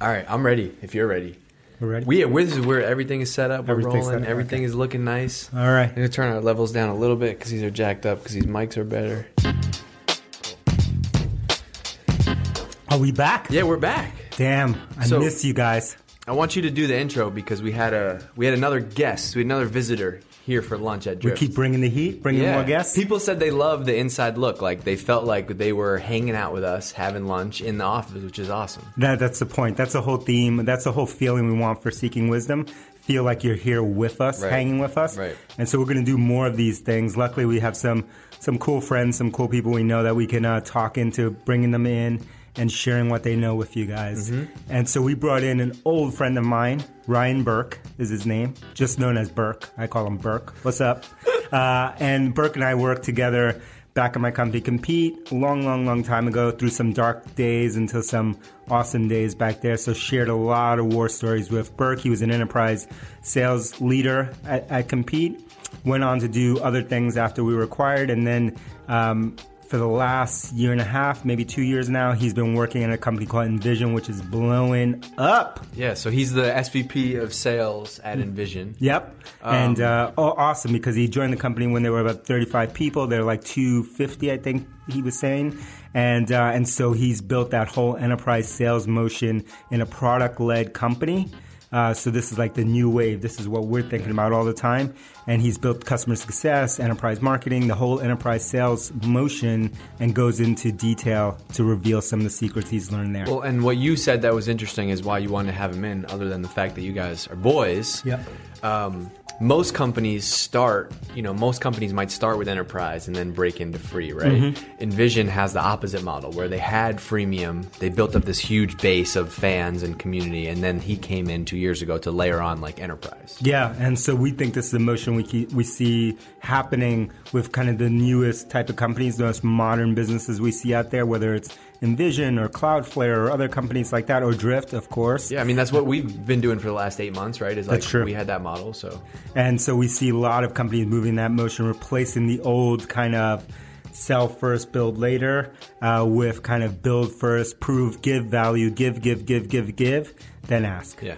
All right, I'm ready. If you're ready, we're ready. This is where everything is set up. We're rolling. Everything is looking nice. All right. I'm gonna turn our levels down a little bit because these are jacked up. Because these mics are better. Are we back? Yeah, we're back. Damn, I missed you guys. I want you to do the intro because we had another guest. We had another visitor here for lunch at Drift. We keep bringing the heat, more guests. People said they loved the inside look. Like, they felt like they were hanging out with us, having lunch in the office, which is awesome. That's the point. That's the whole theme. That's the whole feeling we want for Seeking Wisdom. Feel like you're here with us, right, hanging with us. Right. And so we're going to do more of these things. Luckily, we have some cool friends, some cool people we know that we can talk into, bringing them in and sharing what they know with you guys. Mm-hmm. And so we brought in an old friend of mine, Ryan Burke is his name, just known as Burke. I call him Burke. What's up? And Burke and I worked together back at my company Compete long time ago, through some dark days into some awesome days back there. So shared a lot of war stories with Burke. He was an enterprise sales leader at Compete. Went on to do other things after we were acquired, and then for the last year and a half, maybe 2 years now, he's been working at a company called InVision, which is blowing up. Yeah, so he's the SVP of sales at InVision. Yep. And awesome, because he joined the company when there were about 35 people. They're like 250, I think he was saying. And so he's built that whole enterprise sales motion in a product-led company. So this is like the new wave. This is what we're thinking about all the time. And he's built customer success, enterprise marketing, the whole enterprise sales motion, and goes into detail to reveal some of the secrets he's learned there. Well, and what you said that was interesting is why you wanted to have him in, other than the fact that you guys are boys. Yep. Most companies start, most companies might start with enterprise and then break into free, right? Mm-hmm. InVision has the opposite model where they had freemium, they built up this huge base of fans and community, and then he came in 2 years ago to layer on like enterprise. Yeah, and so we think this is the motion we see happening with kind of the newest type of companies, the most modern businesses we see out there, whether it's InVision or Cloudflare or other companies like that, or Drift, of course. Yeah, I mean, that's what we've been doing for the last 8 months, right? Is like, that's true. We had that model, so. And so we see a lot of companies moving that motion, replacing the old kind of sell first, build later with kind of build first, prove, give value, give, then ask. Yeah.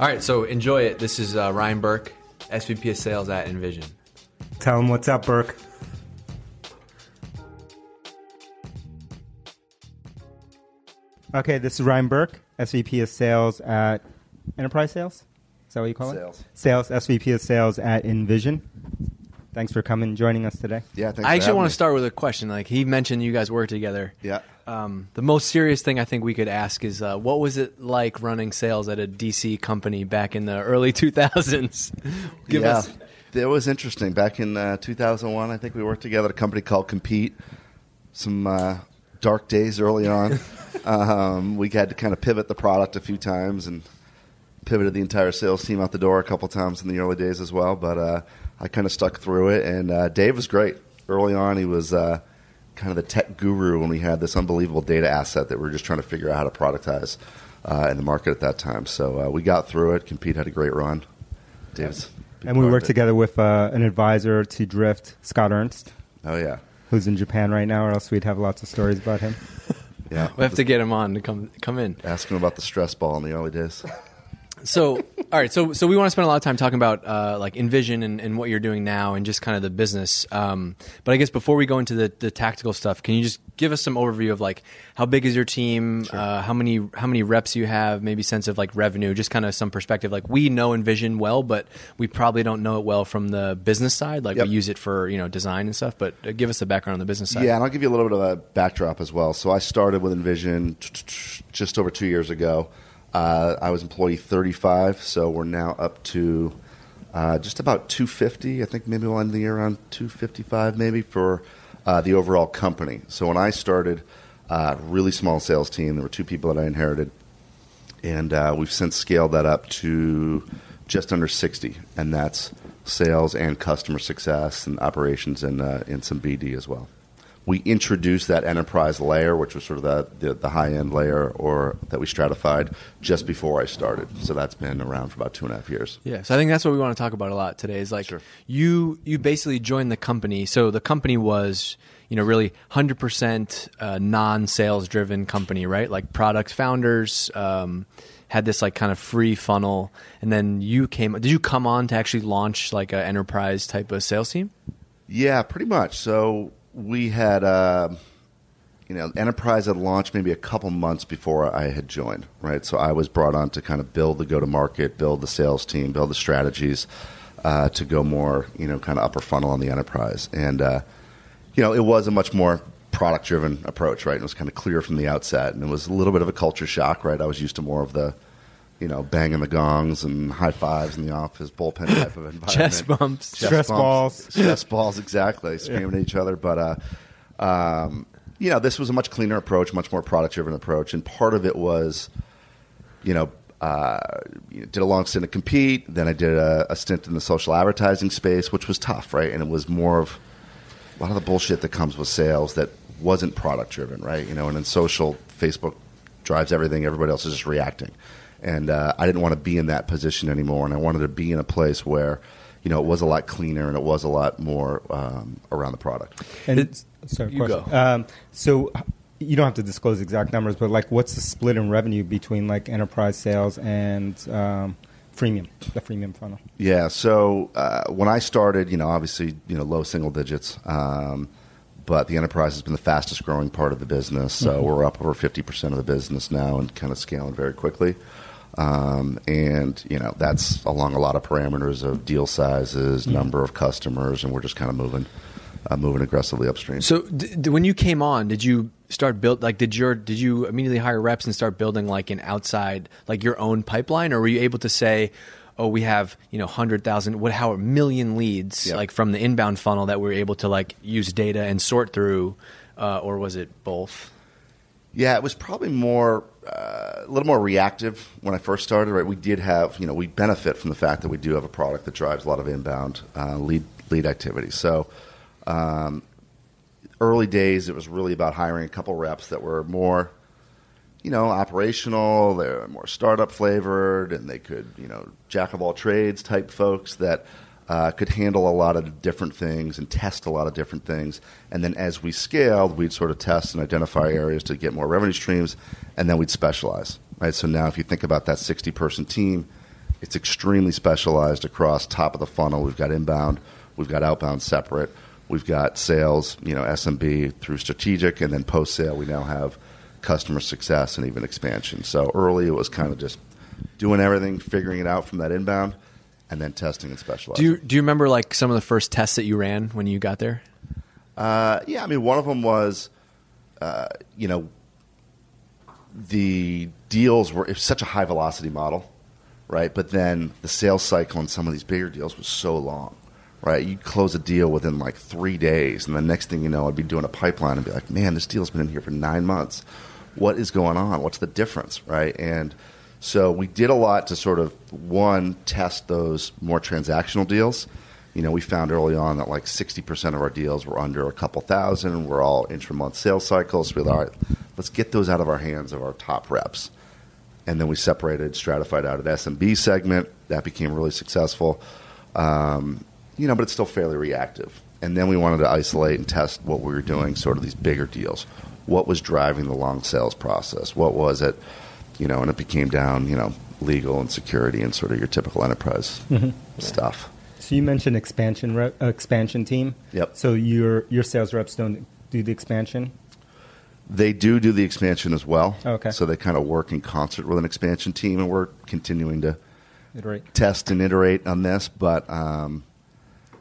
All right, so enjoy it. This is Ryan Burke, SVP of Sales at InVision. Tell him what's up, Burke. Okay, this is Ryan Burke, SVP of Sales at Enterprise Sales. Is that what you call it? Sales. SVP of Sales at InVision. Thanks for coming and joining us today. Yeah, thanks. I actually want to start with a question. Like, he mentioned you guys work together. Yeah. The most serious thing I think we could ask is, what was it like running sales at a DC company back in the early 2000s? Give us. It was interesting. Back in 2001, I think we worked together at a company called Compete. Some dark days early on. We had to kind of pivot the product a few times and pivoted the entire sales team out the door a couple times in the early days as well. But I kind of stuck through it. And Dave was great. Early on, he was kind of the tech guru when we had this unbelievable data asset that we were just trying to figure out how to productize in the market at that time. So we got through it. Compete had a great run. Dave's and we worked together with an advisor to Drift, Scott Ernst. Oh, yeah. Who's in Japan right now, or else we'd have lots of stories about him. Yeah, we'll have to get him on to come in. Ask him about the stress ball in the early days. So, all right. So we want to spend a lot of time talking about like InVision and what you're doing now and just kind of the business. But I guess before we go into the tactical stuff, can you just give us some overview of like how big is your team? Sure. How many reps you have? Maybe sense of like revenue, just kind of some perspective. Like, we know InVision well, but we probably don't know it well from the business side. Like, we use it for design and stuff. But give us the background on the business side. Yeah, and I'll give you a little bit of a backdrop as well. So I started with InVision just over 2 years ago. I was employee 35, so we're now up to just about 250. I think maybe we'll end the year around 255 maybe for the overall company. So when I started, really small sales team. There were two people that I inherited, and we've since scaled that up to just under 60, and that's sales and customer success and operations and some BD as well. We introduced that enterprise layer, which was sort of the high-end layer or that we stratified just before I started. So that's been around for about 2.5 years. Yeah, so I think that's what we want to talk about a lot today is like you basically joined the company. So the company was you know, really 100% non-sales driven company, right? Like product founders had this like kind of free funnel, and then you came. Did you come on to actually launch like an enterprise type of sales team? Yeah, pretty much. So we had, you know, enterprise had launched maybe a couple months before I had joined, right? So I was brought on to kind of build the go-to-market, build the sales team, build the strategies to go more, you know, kind of upper funnel on the enterprise. And, you know, it was a much more product-driven approach, right? It was kind of clear from the outset, and it was a little bit of a culture shock, right? I was used to more of the, you know, banging the gongs and high fives in the office, bullpen type of environment. Chest bumps. Stress balls. Stress balls, exactly. Screaming at each other. But, you know, this was a much cleaner approach, much more product-driven approach. And part of it was, you know, did a long stint at Compete. Then I did a stint in the social advertising space, which was tough, right? And it was more of a lot of the bullshit that comes with sales that wasn't product-driven, right? You know, and in social, Facebook drives everything. Everybody else is just reacting. And I didn't want to be in that position anymore, and I wanted to be in a place where, you know, it was a lot cleaner and it was a lot more around the product. And Sorry, you go. So you don't have to disclose exact numbers, but like, what's the split in revenue between like enterprise sales and freemium, the freemium funnel? Yeah. So when I started, you know, obviously, you know, low single digits, but the enterprise has been the fastest growing part of the business. So we're up over 50% of the business now and kind of scaling very quickly. And, you know, that's along a lot of parameters of deal sizes, number of customers, and we're just kind of moving aggressively upstream. So when you came on, did you start build, like, did you immediately hire reps and start building like an outside, like your own pipeline, or were you able to say, oh, we have, you know, 100,000, a million leads, like from the inbound funnel that we were able to like use data and sort through, or was it both? Yeah, it was probably more, a little more reactive when I first started, right? We did have, you know, we benefit from the fact that we do have a product that drives a lot of inbound lead activity. So early days, it was really about hiring a couple reps that were more, you know, operational, they were more startup flavored, and they could, you know, jack of all trades type folks that could handle a lot of different things and test a lot of different things. And then as we scaled, we'd sort of test and identify areas to get more revenue streams, and then we'd specialize, right? So now if you think about that 60-person team, it's extremely specialized across top of the funnel. We've got inbound, we've got outbound separate, we've got sales, you know, SMB through strategic, and then post-sale we now have customer success and even expansion. So early it was kind of just doing everything, figuring it out from that inbound, and then testing and specializing. Do you remember like some of the first tests that you ran when you got there? Yeah, I mean, one of them was, you know, the deals were such a high velocity model, right? But then the sales cycle on some of these bigger deals was so long, right? You'd close a deal within like 3 days, and the next thing you know, I'd be doing a pipeline and be like, man, this deal's been in here for 9 months. What is going on? What's the difference, right? And so we did a lot to sort of, one, test those more transactional deals. You know, we found early on that like 60% of our deals were under a couple thousand. We're all intra-month sales cycles. We thought, all right, let's get those out of our hands of our top reps. And then we separated, stratified out an SMB segment. That became really successful. You know, but it's still fairly reactive. And then we wanted to isolate and test what we were doing, sort of these bigger deals. What was driving the long sales process? What was it? You know, and it became down, you know, legal and security and sort of your typical enterprise stuff. So you mentioned expansion team. Yep. So your sales reps don't do the expansion? They do the expansion as well. Okay. So they kind of work in concert with an expansion team, and we're continuing to test and iterate on this. But,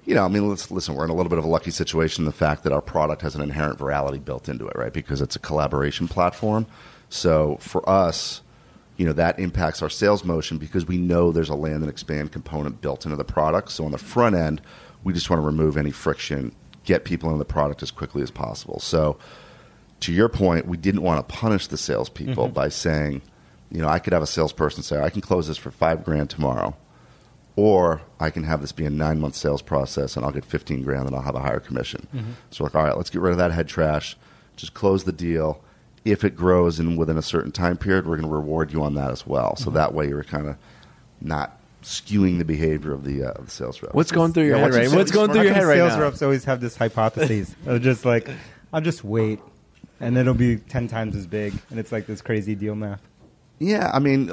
you know, I mean, listen, we're in a little bit of a lucky situation in the fact that our product has an inherent virality built into it, right? Because it's a collaboration platform. So for us, you know, that impacts our sales motion because we know there's a land and expand component built into the product. So on the front end, we just want to remove any friction, get people into the product as quickly as possible. So to your point, we didn't want to punish the salespeople by saying, you know, I could have a salesperson say, I can close this for $5,000 tomorrow, or I can have this be a 9-month sales process and I'll get $15,000 and I'll have a higher commission. So we're like, all right, let's get rid of that head trash, just close the deal. If it grows and within a certain time period, we're going to reward you on that as well. So that way you're kind of not skewing the behavior of the sales rep. What's going through your head right now? Sales reps always have this hypothesis of just like, I'll just wait, and it'll be 10 times as big, and it's like this crazy deal math. Yeah, I mean,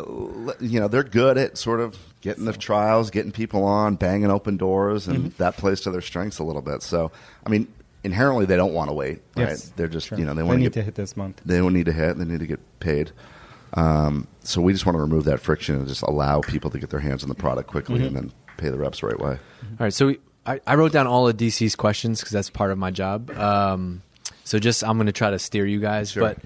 you know, they're good at sort of getting the trials, getting people on, banging open doors, and that plays to their strengths a little bit. So, I mean, inherently they don't want to wait, right? Yes, they're just, you know, they need to hit this month. They don't need to hit. They need to get paid. So we just want to remove that friction and just allow people to get their hands on the product quickly and then pay the reps the right way. All right, so I wrote down all of DC's questions because that's part of my job. So just I'm going to try to steer you guys, but.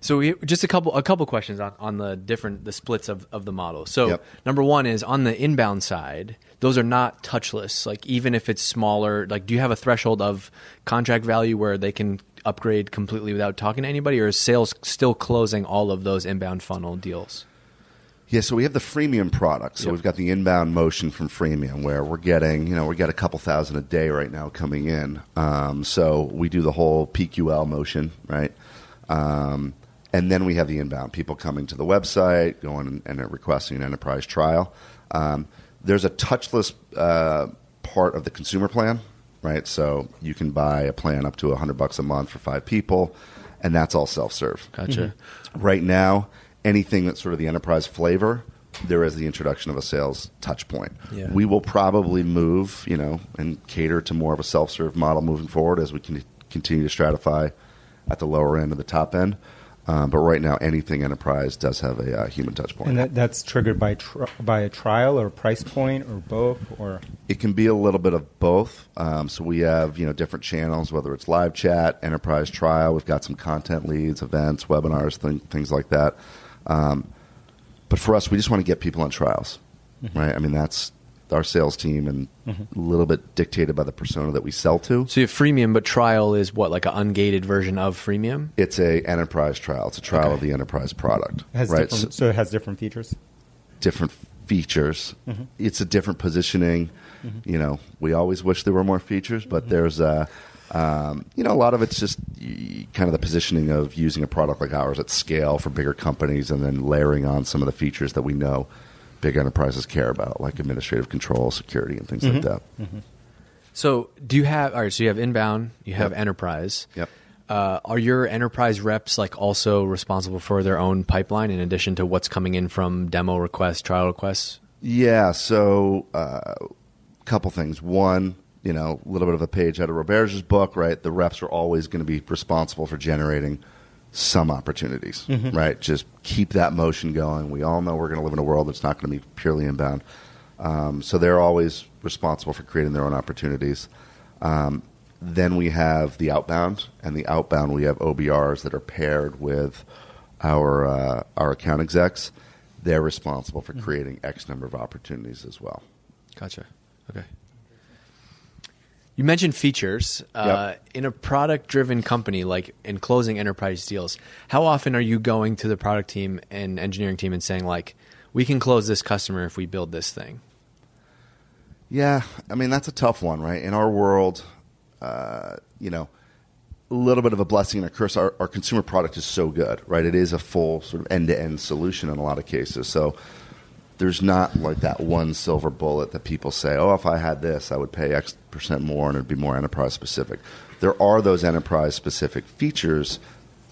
So we, just a couple questions on the splits of the model. So number one is on the inbound side, those are not touchless. Like even if it's smaller, like do you have a threshold of contract value where they can upgrade completely without talking to anybody, or is sales still closing all of those inbound funnel deals? Yeah, so we have the freemium product. So we've got the inbound motion from freemium where we're getting, you know, we got a couple thousand a day right now coming in. So we do the whole PQL motion, right? And then we have the inbound, people coming to the website, going and requesting an enterprise trial. There's a touchless part of the consumer plan, right? So you can buy a plan up to $100 a month for 5 people, and that's all self-serve. Gotcha. Mm-hmm. Right now, anything that's sort of the enterprise flavor, there is the introduction of a sales touch point. Yeah. We will probably move, you know, and cater to more of a self-serve model moving forward as we can continue to stratify at the lower end and the top end. But right now, anything enterprise does have a human touch point. And that's triggered by a trial or price point or both? Or it can be a little bit of both. So we have, you know, different channels, whether it's live chat, enterprise trial. We've got some content leads, events, webinars, things like that. But for us, we just want to get people on trials, right? I mean, that's our sales team and a little bit dictated by the persona that we sell to. So you have freemium, but trial is what, like an ungated version of freemium? It's a enterprise trial. It's a trial of the enterprise product. Right? So it has different features? Different features. Mm-hmm. It's a different positioning. Mm-hmm. You know, we always wish there were more features, but there's you know, a lot of it's just kind of the positioning of using a product like ours at scale for bigger companies and then layering on some of the features that we know big enterprises care about, like administrative control, security, and things like that. Mm-hmm. So do you have, all right, so you have inbound, you have enterprise. Yep. Are your enterprise reps like also responsible for their own pipeline in addition to what's coming in from demo requests, trial requests? Yeah, so a couple things. One, you know, a little bit of a page out of Roberge's book, right? The reps are always going to be responsible for generating some opportunities, right? Just keep that motion going. We all know we're going to live in a world that's not going to be purely inbound. So they're always responsible for creating their own opportunities. Then we have the outbound, and the outbound we have OBRs that are paired with our account execs. They're responsible for creating X number of opportunities as well. Gotcha. Okay. You mentioned features in a product-driven company, like in closing enterprise deals. How often are you going to the product team and engineering team and saying, like, we can close this customer if we build this thing? Yeah, I mean, that's a tough one, right? In our world, you know, a little bit of a blessing and a curse. Our consumer product is so good, right? It is a full sort of end-to-end solution in a lot of cases. So there's not like that one silver bullet that people say, oh, if I had this, I would pay X% more and it'd be more enterprise specific. There are those enterprise specific features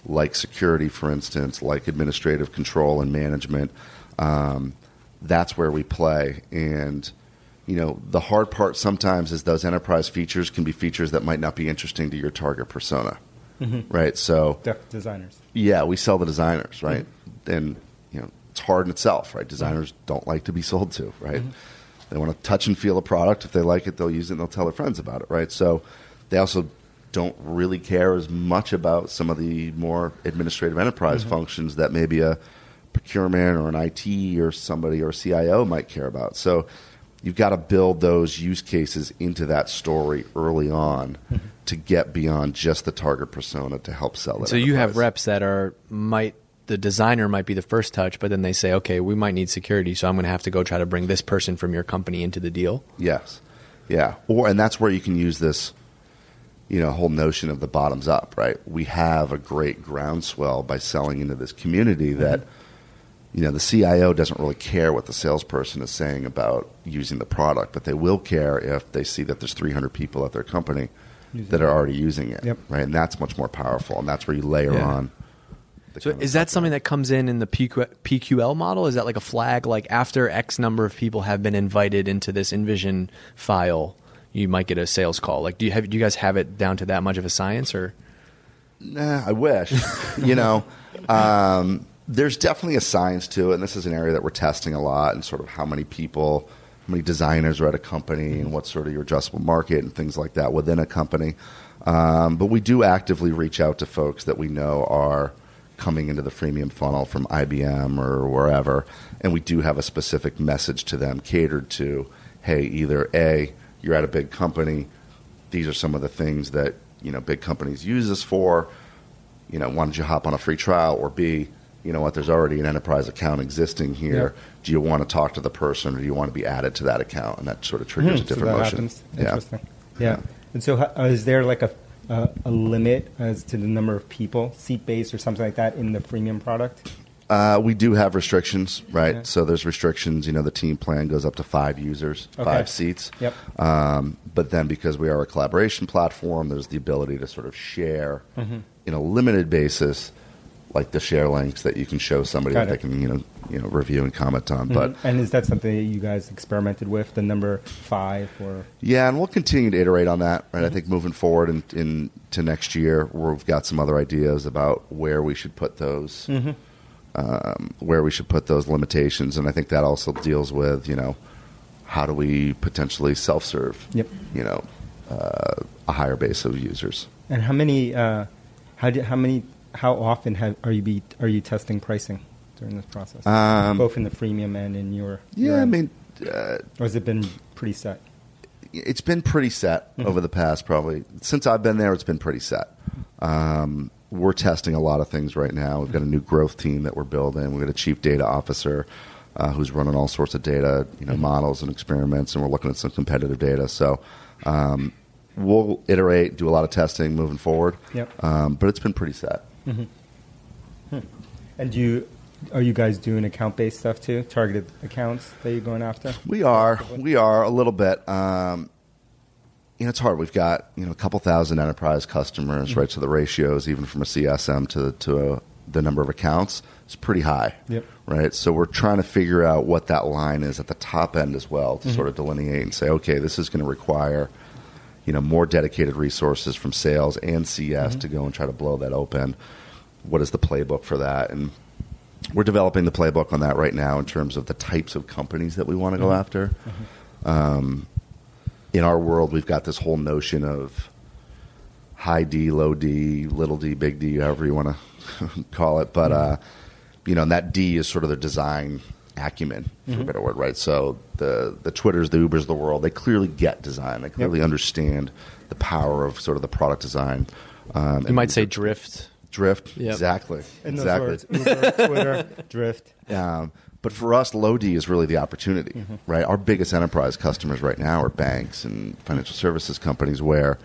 like security, for instance, like administrative control and management. That's where we play. And, you know, the hard part sometimes is those enterprise features can be features that might not be interesting to your target persona. Mm-hmm. Right. So designers. Yeah. We sell the designers. Right. Mm-hmm. And, you know, it's hard in itself, right? Designers don't like to be sold to, right? Mm-hmm. They want to touch and feel a product. If they like it, they'll use it and they'll tell their friends about it, right? So they also don't really care as much about some of the more administrative enterprise functions that maybe a procurement or an IT or somebody or a CIO might care about. So you've got to build those use cases into that story early on to get beyond just the target persona to help sell it. So you have reps that are the designer might be the first touch, but then they say, okay, we might need security, so I'm going to have to go try to bring this person from your company into the deal. Yes. Yeah. And that's where you can use this, you know, whole notion of the bottoms up, right? We have a great groundswell by selling into this community that, you know, the CIO doesn't really care what the salesperson is saying about using the product, but they will care if they see that there's 300 people at their company that are already using it, yep. right? And that's much more powerful, and that's where you layer yeah. on. So is that something that comes in the PQL model? Is that like a flag, like after X number of people have been invited into this InVision file, you might get a sales call? Like, do you guys have it down to that much of a science, or? Nah, I wish. You know, there's definitely a science to it, and this is an area that we're testing a lot, and sort of how many people, how many designers are at a company, and what's sort of your adjustable market and things like that within a company. But we do actively reach out to folks that we know are coming into the freemium funnel from IBM or wherever, and we do have a specific message to them catered to, hey, either A, you're at a big company, these are some of the things that, you know, big companies use this for, you know, why don't you hop on a free trial, or B, you know what, there's already an enterprise account existing here. Yeah. Do you want to talk to the person, or do you want to be added to that account? And that sort of triggers a different motion. Interesting. Yeah. And so is there like a limit as to the number of people, seat-based or something like that, in the premium product? We do have restrictions, right? Yeah. So there's restrictions. You know, the team plan goes up to 5 users, okay. 5 seats. Yep. But then because we are a collaboration platform, there's the ability to sort of share in a limited basis, like the share links that you can show somebody that they can, you know, review and comment on. But and is that something that you guys experimented with, the number 5? Or yeah, and we'll continue to iterate on that. Right, I think moving forward into next year, we've got some other ideas about where we should put those, limitations, and I think that also deals with, you know, how do we potentially self-serve, you know, a higher base of users. And how often are you testing pricing during this process, both in the freemium and in your I mean, or has it been pretty set? It's been pretty set over the past, probably since I've been there, it's been pretty set. We're testing a lot of things right now. We've got a new growth team that we're building. We've got a chief data officer who's running all sorts of data, you know, models and experiments, and we're looking at some competitive data. So we'll iterate, do a lot of testing moving forward. Yep. But it's been pretty set. And are you guys doing account-based stuff too? Targeted accounts that you're going after? We are a little bit. You know, it's hard. We've got, you know, a couple thousand enterprise customers, right? So the ratios, even from a CSM to the number of accounts, is pretty high, right? So we're trying to figure out what that line is at the top end as well to sort of delineate and say, okay, this is going to require, you know, more dedicated resources from sales and CS to go and try to blow that open. What is the playbook for that? And we're developing the playbook on that right now in terms of the types of companies that we want to go after. In our world, we've got this whole notion of high D, low D, little D, big D, however you want to call it. But, you know, and that D is sort of the design acumen, for a better word, right? So the Twitters, the Ubers of the world, they clearly get design. They clearly understand the power of sort of the product design. You might say Drift. Drift, exactly. In those words, Uber, Twitter, Drift. But for us, low D is really the opportunity, right? Our biggest enterprise customers right now are banks and financial services companies where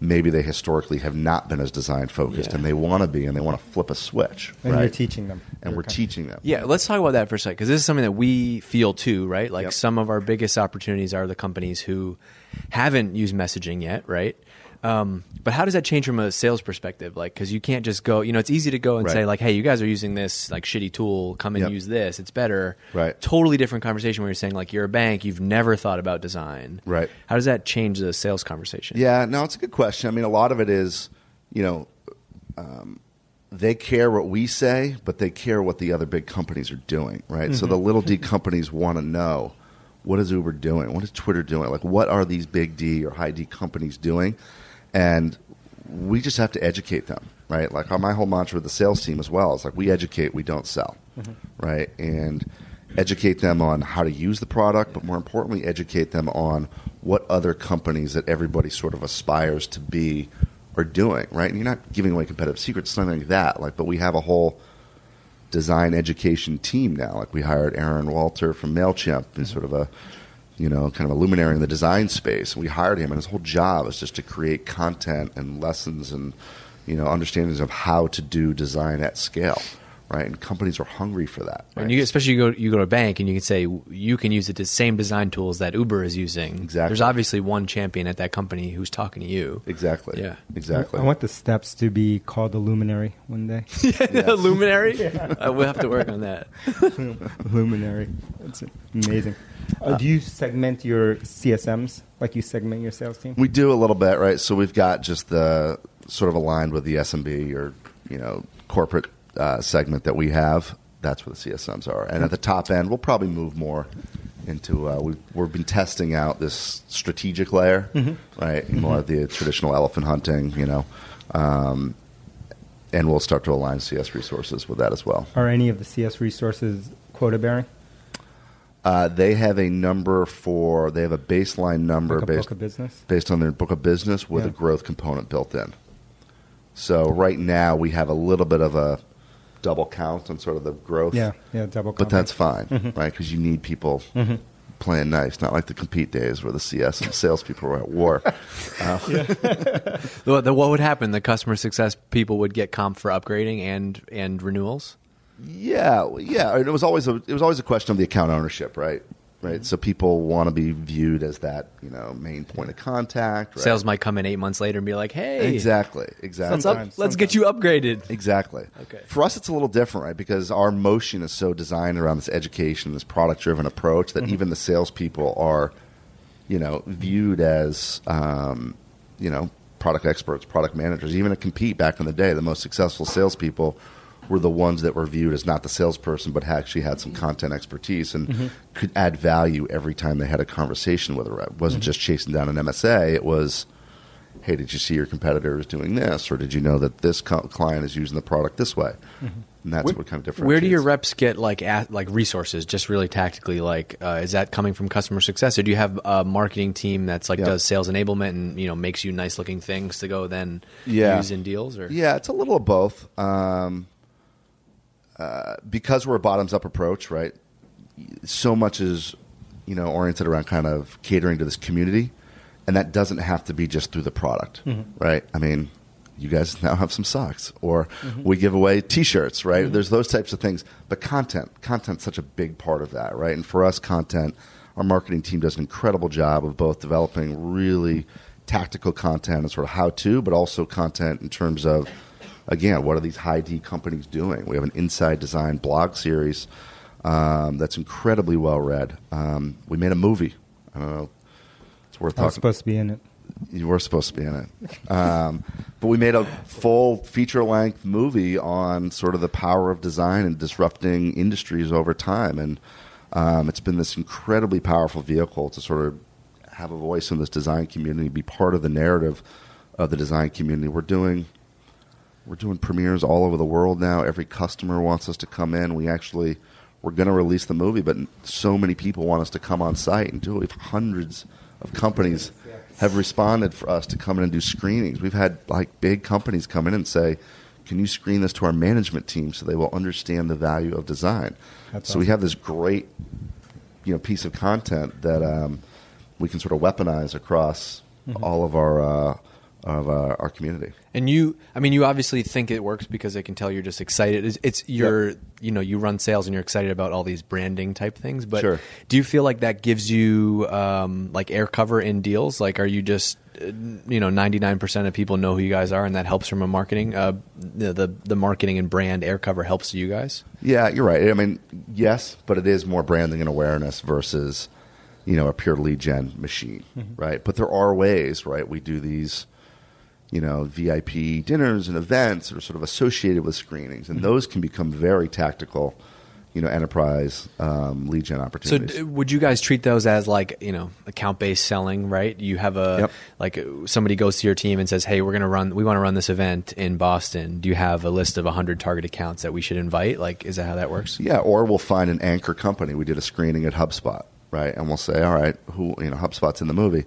maybe they historically have not been as design-focused and they want to be, and they want to flip a switch. And you're teaching them. And we're teaching them. Yeah, let's talk about that for a second, because this is something that we feel too, right? Like some of our biggest opportunities are the companies who haven't used messaging yet, right? But how does that change from a sales perspective? Like, because you can't just go, you know, it's easy to go and say like, hey, you guys are using this like shitty tool, come and use this, it's better. Right. Totally different conversation where you're saying like, you're a bank, you've never thought about design. Right. How does that change the sales conversation? Yeah, no, it's a good question. I mean, a lot of it is, you know, they care what we say, but they care what the other big companies are doing, right? So the little D companies want to know, what is Uber doing? What is Twitter doing? Like, what are these big D or high D companies doing? And we just have to educate them, right? Like, my whole mantra with the sales team as well is like, we educate, we don't sell, right? And educate them on how to use the product, but more importantly, educate them on what other companies that everybody sort of aspires to be are doing, right? And you're not giving away competitive secrets, something like that. Like, but we have a whole design education team now. Like, we hired Aaron Walter from MailChimp, who's sort of a, you know, kind of a luminary in the design space. We hired him, and his whole job is just to create content and lessons and, you know, understandings of how to do design at scale, right? And companies are hungry for that. Right? And you, especially you go to a bank and you can say, you can use the same design tools that Uber is using. Exactly. There's obviously one champion at that company who's talking to you. Exactly. Yeah. Exactly. I want the steps to be called the Luminary one day. The Luminary? Yeah. We'll have to work on that. Luminary. That's amazing. Do you segment your CSMs? Like you segment your sales team? We do a little bit, right? So we've got just the sort of aligned with the SMB or, you know, corporate segment that we have. That's where the CSMs are. And at the top end, we'll probably move more into, we've been testing out this strategic layer, right? More of the traditional elephant hunting, you know. And we'll start to align CS resources with that as well. Are any of the CS resources quota bearing? They have a number for, they have a baseline number like a book of business? Based on their book of business with a growth component built in. So right now we have a little bit of a double count on sort of the growth. Yeah, double count. But that's fine, right? Because you need people playing nice, not like the compete days where the CS and salespeople were at war. What would happen? The customer success people would get comp for upgrading and renewals? Yeah. It was always a question of the account ownership, right? So people want to be viewed as that, you know, main point of contact. Right? Sales might come in 8 months later and be like, "Hey, exactly. Let's get you upgraded." Exactly. Okay. For us, it's a little different, right? Because our motion is so designed around this education, this product-driven approach that even the salespeople are, you know, viewed as, you know, product experts, product managers. Even at Compete back in the day, the most successful salespeople were the ones that were viewed as not the salesperson, but actually had some content expertise and could add value every time they had a conversation with a rep. It wasn't just chasing down an MSA. It was, hey, did you see your competitor is doing this? Or did you know that this client is using the product this way? And that's what kind of differentiates. Where do your reps get like resources, just really tactically? Like, is that coming from customer success? Or do you have a marketing team that's like does sales enablement and, you know, makes you nice looking things to go then use in deals? Or? Yeah, it's a little of both. Because we're a bottoms-up approach, right? So much is, you know, oriented around kind of catering to this community, and that doesn't have to be just through the product, right? I mean, you guys now have some socks, or we give away T-shirts, right? There's those types of things, but content's such a big part of that, right? And for us, content, our marketing team does an incredible job of both developing really tactical content and sort of how-to, but also content in terms of, again, what are these high-D companies doing? We have an Inside Design blog series that's incredibly well-read. We made a movie. I don't know. It's worth talking. I was supposed to be in it. You were supposed to be in it. But we made a full feature-length movie on sort of the power of design and disrupting industries over time. And it's been this incredibly powerful vehicle to sort of have a voice in this design community, be part of the narrative of the design community. We're doing premieres all over the world now. Every customer wants us to come in. We're going to release the movie, but so many people want us to come on site and do it. We've hundreds of companies have responded for us to come in and do screenings. We've had like big companies come in and say, can you screen this to our management team so they will understand the value of design? That's awesome. We have this great, you know, piece of content that we can sort of weaponize across all of our community. And you obviously think it works because I can tell you're just excited. It's your, you know, you run sales and you're excited about all these branding type things, but do you feel like that gives you like air cover in deals? Like, are you just, you know, 99% of people know who you guys are, and that helps from a marketing, the marketing and brand air cover helps you guys? Yeah, you're right. I mean, yes, but it is more branding and awareness versus, you know, a pure lead gen machine, right? But there are ways, right? We do these, you know, VIP dinners and events that are sort of associated with screenings. And those can become very tactical, you know, enterprise lead gen opportunities. So would you guys treat those as like, you know, account-based selling, right? You have a, like somebody goes to your team and says, hey, we want to run this event in Boston. Do you have a list of 100 target accounts that we should invite? Like, is that how that works? Yeah. Or we'll find an anchor company. We did a screening at HubSpot, right? And we'll say, all right, who, you know, HubSpot's in the movie.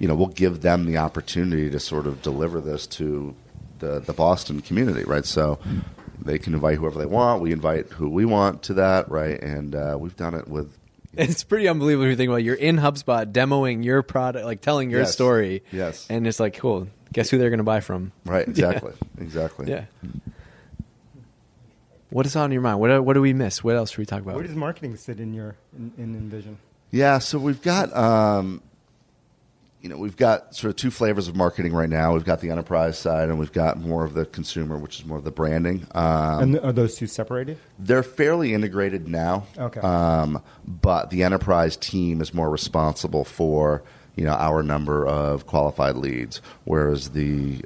You know, we'll give them the opportunity to sort of deliver this to the Boston community, right? So they can invite whoever they want. We invite who we want to that, right? And we've done it with... It's pretty unbelievable if you think about it. You're in HubSpot demoing your product, like telling your story. Yes. And it's like, cool, Guess who they're going to buy from? Right, exactly. Yeah. Exactly. Yeah. What is on your mind? What do we miss? What else should we talk about? Where does marketing sit in your in InVision? Yeah, so we've got we've got sort of two flavors of marketing right now. We've got the enterprise side, and we've got more of the consumer, which is more of the branding. And are those two separated? They're fairly integrated now. Okay. But the enterprise team is more responsible for our number of qualified leads, whereas the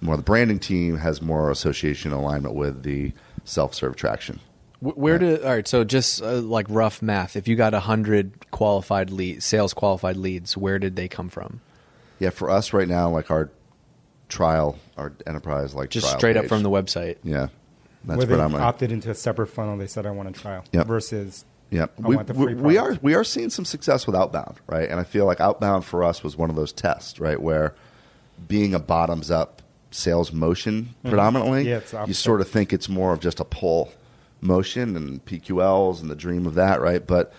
more the branding team has more association alignment with the self-serve traction. So just like rough math, if you got 100 qualified leads, sales qualified leads, where did they come from? Yeah, for us right now, like our enterprise, like just trial straight page. Up from the website. Yeah, that's where they opted into a separate funnel. They said, "I want a trial." Yep. Versus, yeah, we are seeing some success with outbound, right? And I feel like outbound for us was one of those tests, right, where being a bottoms up sales motion predominantly, you sort of think it's more of just a pull motion and PQLs and the dream of that, right? But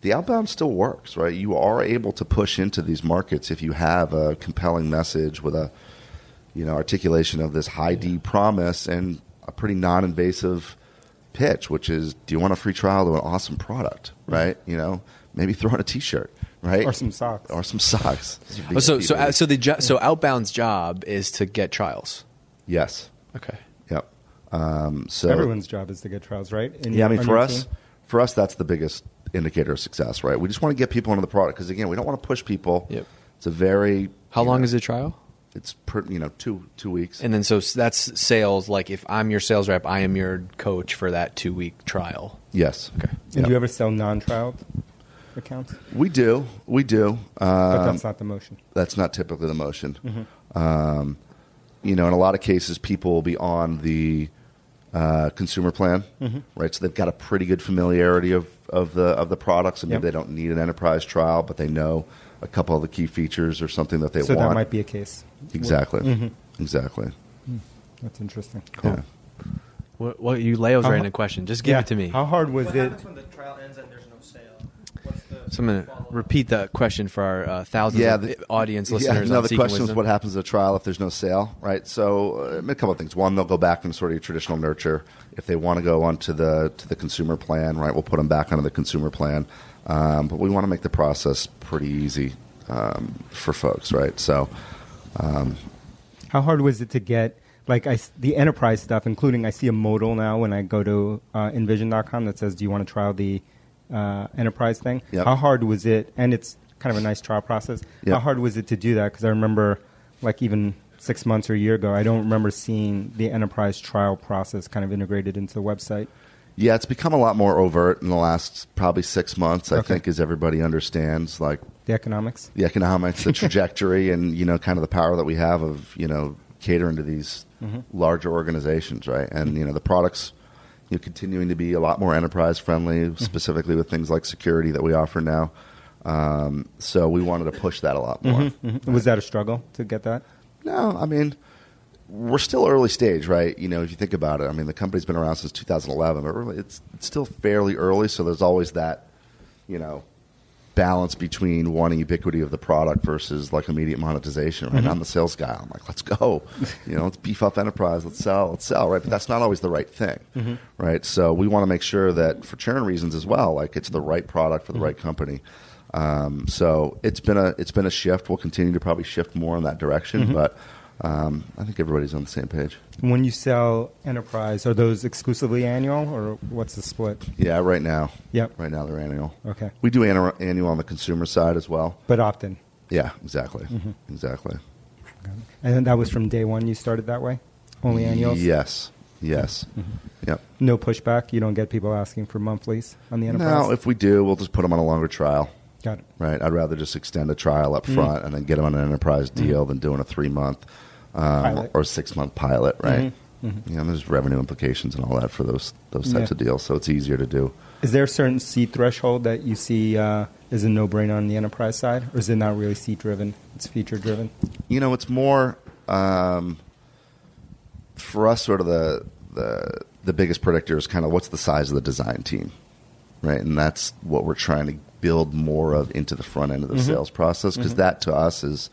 the outbound still works, right? You are able to push into these markets if you have a compelling message with a, articulation of this high D promise and a pretty non-invasive pitch, which is, do you want a free trial to an awesome product, right? Maybe throw on a T-shirt, right? Or some socks. So outbound's job is to get trials. Yes. Okay. So everyone's job is to get trials, right? For us, that's the biggest indicator of success, right? We just want to get people into the product because again, we don't want to push people. Yep. It's a very how long is the trial? It's 2 weeks. And then so that's sales. Like if I'm your sales rep, I am your coach for that 2-week trial. Yes. Okay. And do you ever sell non-trial accounts? We do. But that's not the motion. That's not typically the motion. Mm-hmm. In a lot of cases, people will be on the consumer plan, right? So they've got a pretty good familiarity of the products, and maybe they don't need an enterprise trial, but they know a couple of the key features or something that they want. So that might be a case. Exactly. Mm-hmm. Exactly. Mm. That's interesting. Cool. Yeah. Well, you Leo's writing a question. Just give it to me. How hard was it? What happens when the trial ends and there's no sale? So I'm going to repeat the question for our thousands of audience listeners. The question is what happens at a trial if there's no sale, right? So a couple of things. One, they'll go back in sort of your traditional nurture. If they want to go onto the consumer plan, right, we'll put them back onto the consumer plan. But we want to make the process pretty easy for folks, right? So how hard was it to get, the enterprise stuff, including I see a modal now when I go to InVision.com that says, do you want to trial the enterprise thing? Yep. How hard was it? And it's kind of a nice trial process. Yep. How hard was it to do that? Because I remember, even 6 months or a year ago, I don't remember seeing the enterprise trial process kind of integrated into the website. Yeah, it's become a lot more overt in the last probably 6 months, I think, as everybody understands, the economics, the trajectory, and kind of the power that we have of catering to these larger organizations, right? And the products. Continuing to be a lot more enterprise friendly, specifically with things like security that we offer now. So we wanted to push that a lot more. Mm-hmm, mm-hmm. Right. Was that a struggle to get that? No, we're still early stage, right? If you think about it, the company's been around since 2011, but really it's still fairly early. So there's always that, balance between wanting ubiquity of the product versus immediate monetization, right? Mm-hmm. I'm the sales guy. I'm let's go. Let's beef up enterprise. Let's sell, right? But that's not always the right thing, right? So we want to make sure that for churn reasons as well, it's the right product for the right company. So it's been a shift. We'll continue to probably shift more in that direction, but I think everybody's on the same page. When you sell enterprise, are those exclusively annual, or what's the split? Yeah, right now. Yep. Right now they're annual. Okay. We do annual on the consumer side as well. But opt-in. Yeah, exactly. Mm-hmm. Exactly. And then that was from day one you started that way? Only annuals? Yes. Mm-hmm. Yep. No pushback? You don't get people asking for monthlies on the enterprise? No, if we do, we'll just put them on a longer trial. Got it. Right? I'd rather just extend a trial up front and then get them on an enterprise deal than doing a 3-month or 6-month pilot, right? Mm-hmm. Mm-hmm. There's revenue implications and all that for those types of deals, so it's easier to do. Is there a certain seat threshold that you see is a no-brainer on the enterprise side, or is it not really seat-driven? It's feature-driven? It's more, for us, sort of the biggest predictor is kind of what's the size of the design team, right? And that's what we're trying to build more of into the front end of the sales process, because that to us is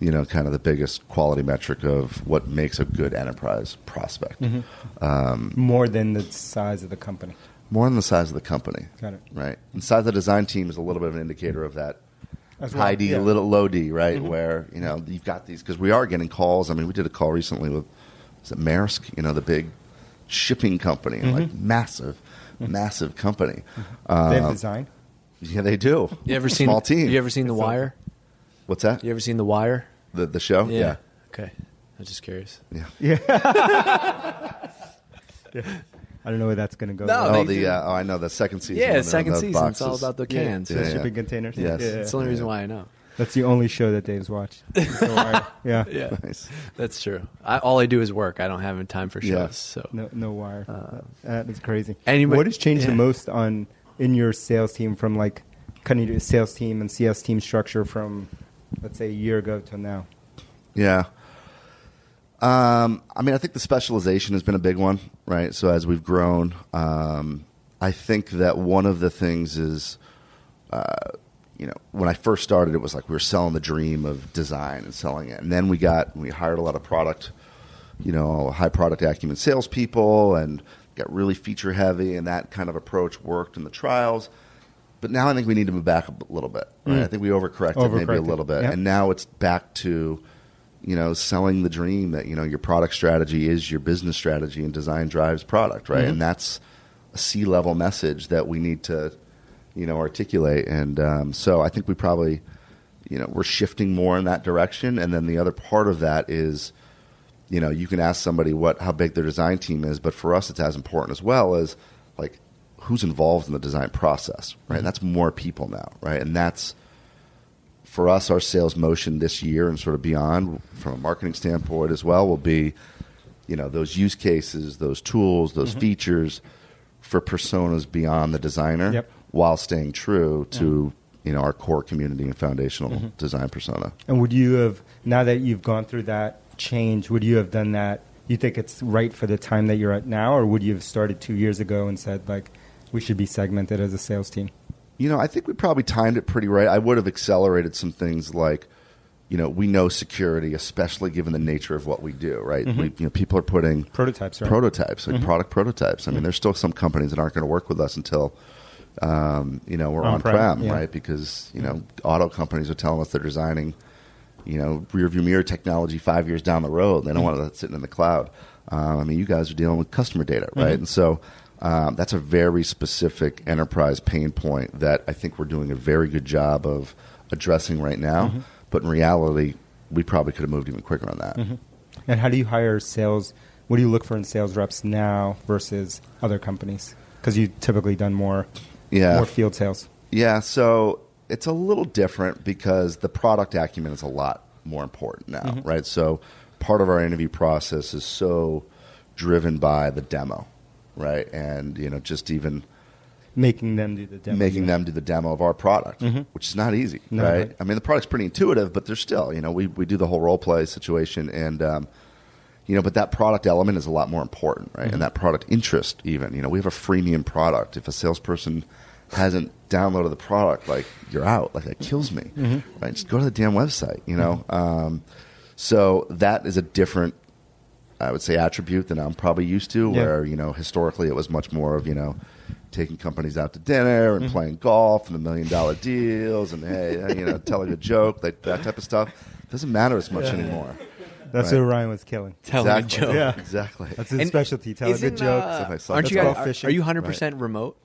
you know, kind of the biggest quality metric of what makes a good enterprise prospect. Mm-hmm. More than the size of the company. More than the size of the company. Got it. Right. And size of the design team is a little bit of an indicator of that. As well, high D, little low D, right? Mm-hmm. Where, you know, you've got these, because we are getting calls. I mean, we did a call recently with, was it Maersk? You know, the big shipping company, mm-hmm. like massive company. Mm-hmm. They have design? Yeah, they do. You ever seen small team? You ever seen The Wire? What's that? You ever seen The Wire? The show? Yeah. Okay. I'm just curious. Yeah. Yeah. I don't know where that's going to go. No, I know the second season. Yeah, second season. Boxes. It's all about the cans, shipping containers. Yes, it's the only reason why I know. That's the only show that Dave's watched. Yeah, nice. That's true. All I do is work. I don't have time for shows. Yeah. So no wire. That's crazy. Anyway, what has changed the most in your sales team from like cutting to sales team and CS team structure from, let's say, a year ago till now? Yeah. I mean, I think the specialization has been a big one, right? So as we've grown, I think that one of the things is, you know, when I first started, it was like we were selling the dream of design and selling it. And then we hired a lot of product, you know, high product acumen salespeople and got really feature heavy, and that kind of approach worked in the trials. But now I think we need to move back a little bit, right? I think we overcorrected maybe a little bit. Yep. And now it's back to, you know, selling the dream that, you know, your product strategy is your business strategy and design drives product, right? Mm-hmm. And that's a C-level message that we need to, you know, articulate. And so I think we probably, you know, we're shifting more in that direction. And then the other part of that is, you know, you can ask somebody how big their design team is, but for us it's as important as well as, like, who's involved in the design process, right? Mm-hmm. And that's more people now, right? And that's, for us, our sales motion this year and sort of beyond from a marketing standpoint as well will be, you know, those use cases, those tools, those mm-hmm. features for personas beyond the designer while staying true to, you know, our core community and foundational mm-hmm. design persona. And would you have, now that you've gone through that change, would you have done that? You think it's right for the time that you're at now, or would you have started 2 years ago and said, like, we should be segmented as a sales team? You know, I think we probably timed it pretty right. I would have accelerated some things like, you know, we know security, especially given the nature of what we do, right? Mm-hmm. You know, people are putting prototypes, like mm-hmm. product prototypes. I mean, there's still some companies that aren't going to work with us until, you know, we're on-prem, right? Because, you know, auto companies are telling us they're designing, you know, rearview mirror technology 5 years down the road. They don't want that sitting in the cloud. I mean, you guys are dealing with customer data, right? Mm-hmm. And so... that's a very specific enterprise pain point that I think we're doing a very good job of addressing right now. Mm-hmm. But in reality, we probably could have moved even quicker on that. Mm-hmm. And how do you hire sales? What do you look for in sales reps now versus other companies? Because you've typically done more field sales. Yeah, so it's a little different because the product acumen is a lot more important now, mm-hmm. right? So part of our interview process is so driven by the demo. Right, and you know, just even making them do the demo of our product, mm-hmm. which is not easy, right? I mean, the product's pretty intuitive, but there's still, you know, we do the whole role play situation, and you know, but that product element is a lot more important, right? Mm-hmm. And that product interest, even, you know, we have a freemium product. If a salesperson hasn't downloaded the product, like, you're out, like, that kills me, mm-hmm. right? Just go to the damn website, you know. Mm-hmm. So that is a different, I would say, attribute that I'm probably used to, where, you know, historically it was much more of, you know, taking companies out to dinner and mm-hmm. playing golf and the $1 million deals and, hey, you know, telling a joke, that type of stuff. It doesn't matter as much anymore. That's what Ryan was killing. Telling a joke. Yeah. Exactly. That's his specialty, telling good jokes. Aren't you guys, are you 100% remote?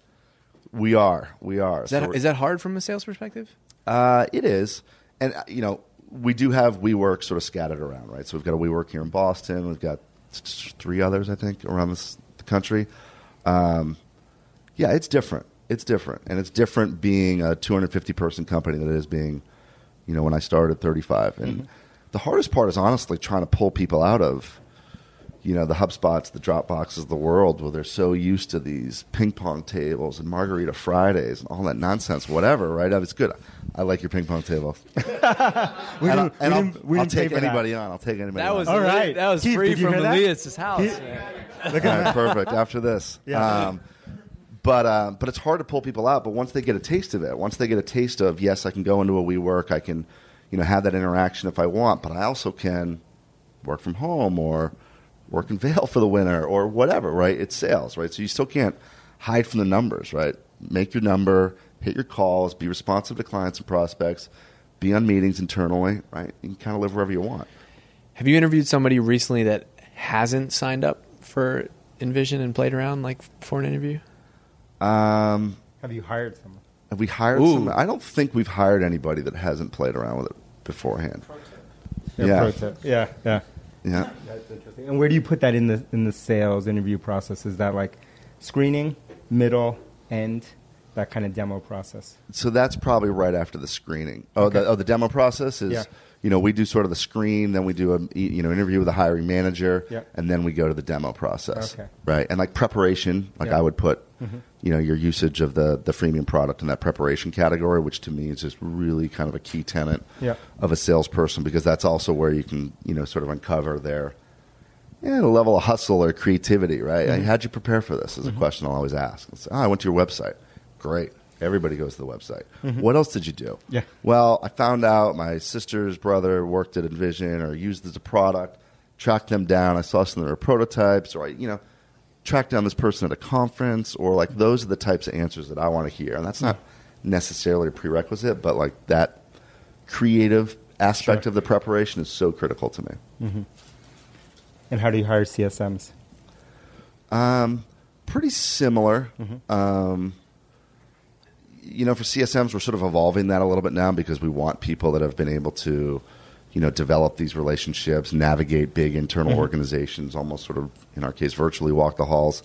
We are. Is that hard from a sales perspective? It is. And, you know, we do have WeWork sort of scattered around, right? So we've got a WeWork here in Boston. We've got 3 others, I think, around the country. Yeah, it's different. It's different. And it's different being a 250-person company than it is being, you know, when I started, 35. And mm-hmm. the hardest part is honestly trying to pull people out of, you know, the HubSpots, the Dropboxes of the world, where they're so used to these ping pong tables and margarita Fridays and all that nonsense, whatever, right? It's good. I like your ping pong table. I'll take anybody on. I'll take anybody on. That was Keith, free from Elias' house. Look at that. Perfect. After this. Yeah. But it's hard to pull people out. But once they get a taste of it, yes, I can go into a WeWork. I can, you know, have that interaction if I want, but I also can work from home or work in Vail for the winter or whatever, right? It's sales, right? So you still can't hide from the numbers, right? Make your number, hit your calls, be responsive to clients and prospects, be on meetings internally, right? You can kind of live wherever you want. Have you interviewed somebody recently that hasn't signed up for InVision and played around like for an interview? Have you hired someone? Have we hired someone? I don't think we've hired anybody that hasn't played around with it beforehand. Pro tip. Yeah. That's interesting. And where do you put that in the sales interview process? Is that like screening, middle, end, that kind of demo process? So that's probably right after the screening. The demo process is, you know, we do sort of the screen, then we do a, you know, interview with a hiring manager, and then we go to the demo process, right? And like preparation, like I would put, you know, your usage of the freemium product in that preparation category, which to me is just really kind of a key tenet of a salesperson, because that's also where you can, you know, sort of uncover their the level of hustle or creativity, right? Mm-hmm. How'd you prepare for this is a question I'll always ask. It's, I went to your website. Great. Everybody goes to the website. What else did you do? Yeah. Well, I found out my sister's brother worked at InVision or used as a product, tracked them down. I saw some of their prototypes, or I, you know, tracked down this person at a conference, or like those are the types of answers that I want to hear. And that's not necessarily a prerequisite, but like that creative aspect of the preparation is so critical to me. And how do you hire CSMs? Pretty similar. You know, for CSMs, we're sort of evolving that a little bit now because we want people that have been able to, you know, develop these relationships, navigate big internal organizations, almost sort of, in our case, virtually walk the halls.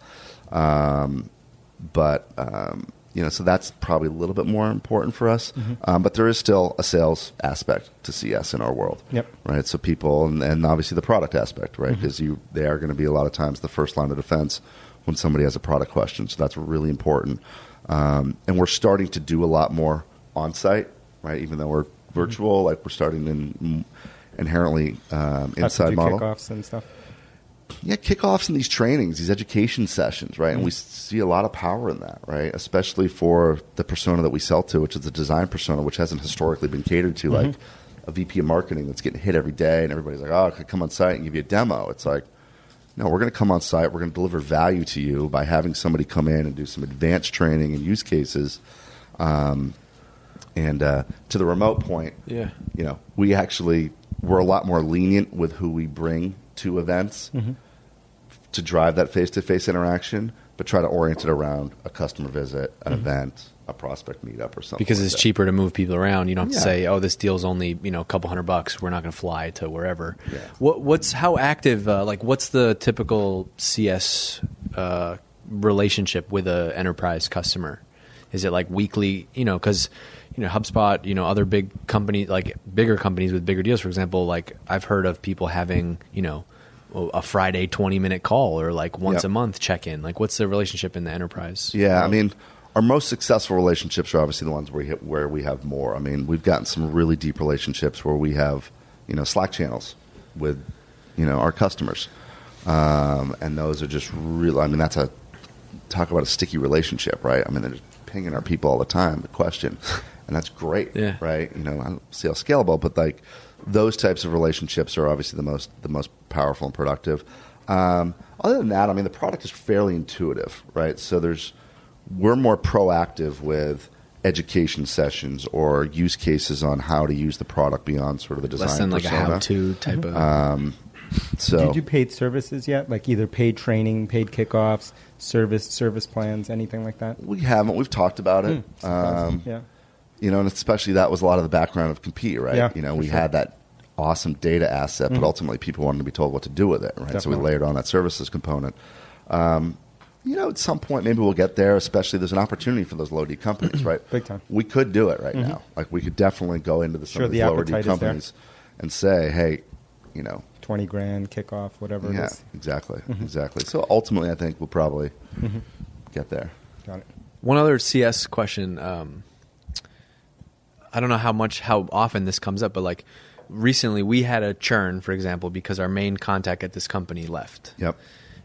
You know, so that's probably a little bit more important for us. But there is still a sales aspect to CS in our world, right? So people, and obviously the product aspect, right? Because they are going to be a lot of times the first line of defense when somebody has a product question. So that's really important. And we're starting to do a lot more on-site, right? Even though we're virtual, like we're starting in inherently inside model. Kickoffs and stuff. Yeah, kickoffs and these trainings, these education sessions, right? And we see a lot of power in that, right? Especially for the persona that we sell to, which is the design persona, which hasn't historically been catered to, like a VP of marketing that's getting hit every day, and everybody's like, oh, I could come on site and give you a demo. It's like, no, we're going to come on site. We're going to deliver value to you by having somebody come in and do some advanced training and use cases. To the remote point, you know, we actually we're a lot more lenient with who we bring to events to drive that face-to-face interaction, but try to orient it around a customer visit, an event, a prospect meetup or something. Because like it's cheaper to move people around. You don't have to say, oh, this deal's only, you know, a couple $100. We're not going to fly to wherever. What's how active, like what's the typical CS relationship with an enterprise customer? Is it like weekly, you know, because, you know, HubSpot, you know, other big companies, like bigger companies with bigger deals, for example, like I've heard of people having, you know, a Friday 20-minute call or like once a month check-in. Like what's the relationship in the enterprise? Yeah, I mean, our most successful relationships are obviously the ones where we have more. I mean, we've gotten some really deep relationships where we have, you know, Slack channels with, you know, our customers. And those are just real. I mean, that's a talk about a sticky relationship, right? I mean, they're just pinging our people all the time, the question. And that's great, right? You know, I don't see how scalable, but like those types of relationships are obviously the most powerful and productive. Other than that, I mean, the product is fairly intuitive, right? So we're more proactive with education sessions or use cases on how to use the product beyond sort of the design persona. Less than like a how-to type of... So. Do you do paid services yet? Like either paid training, paid kickoffs, service plans, anything like that? We haven't. We've talked about it. You know, and especially that was a lot of the background of Compete, right? Yeah, you know, we had that awesome data asset, but ultimately people wanted to be told what to do with it, right? Definitely. So we layered on that services component. You know, at some point, maybe we'll get there, especially there's an opportunity for those low-D companies, right? Big time. We could do it right now. Like, we could definitely go into some of these lower-D companies and say, hey, you know. 20 grand, kickoff, whatever it is. Yeah, exactly, exactly. So ultimately, I think we'll probably get there. Got it. One other CS question. I don't know how often this comes up, but like recently we had a churn, for example, because our main contact at this company left. Yep.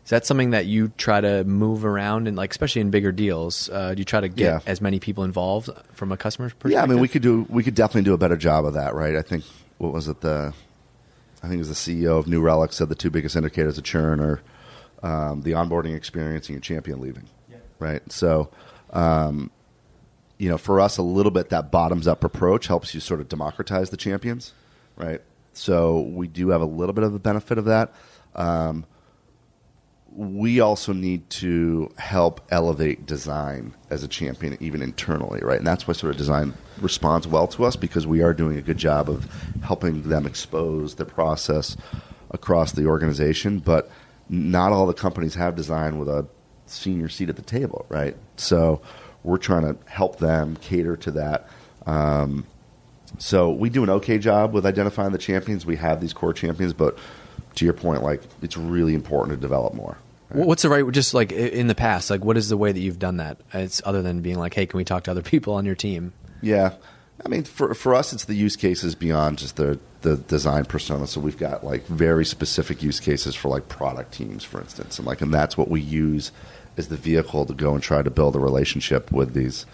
Is that something that you try to move around and, like, especially in bigger deals, do you try to get as many people involved from a customer's perspective? Yeah, I mean, we could definitely do a better job of that, right? I think I think it was the CEO of New Relic said the two biggest indicators of churn are the onboarding experience and your champion leaving, right? So, you know, for us, a little bit that bottoms-up approach helps you sort of democratize the champions, right? So we do have a little bit of the benefit of that. We also need to help elevate design as a champion, even internally, right? And that's why sort of design responds well to us, because we are doing a good job of helping them expose the process across the organization. But not all the companies have design with a senior seat at the table, right? So we're trying to help them cater to that. So we do an okay job with identifying the champions. We have these core champions, but to your point, like, it's really important to develop more. Right? What's the right, just like in the past, like, what is the way that you've done that? It's other than being like, hey, can we talk to other people on your team? Yeah. I mean, for us, it's the use cases beyond just the design persona. So we've got, like, very specific use cases for, like, product teams, for instance. And, like, and that's what we use as the vehicle to go and try to build a relationship with these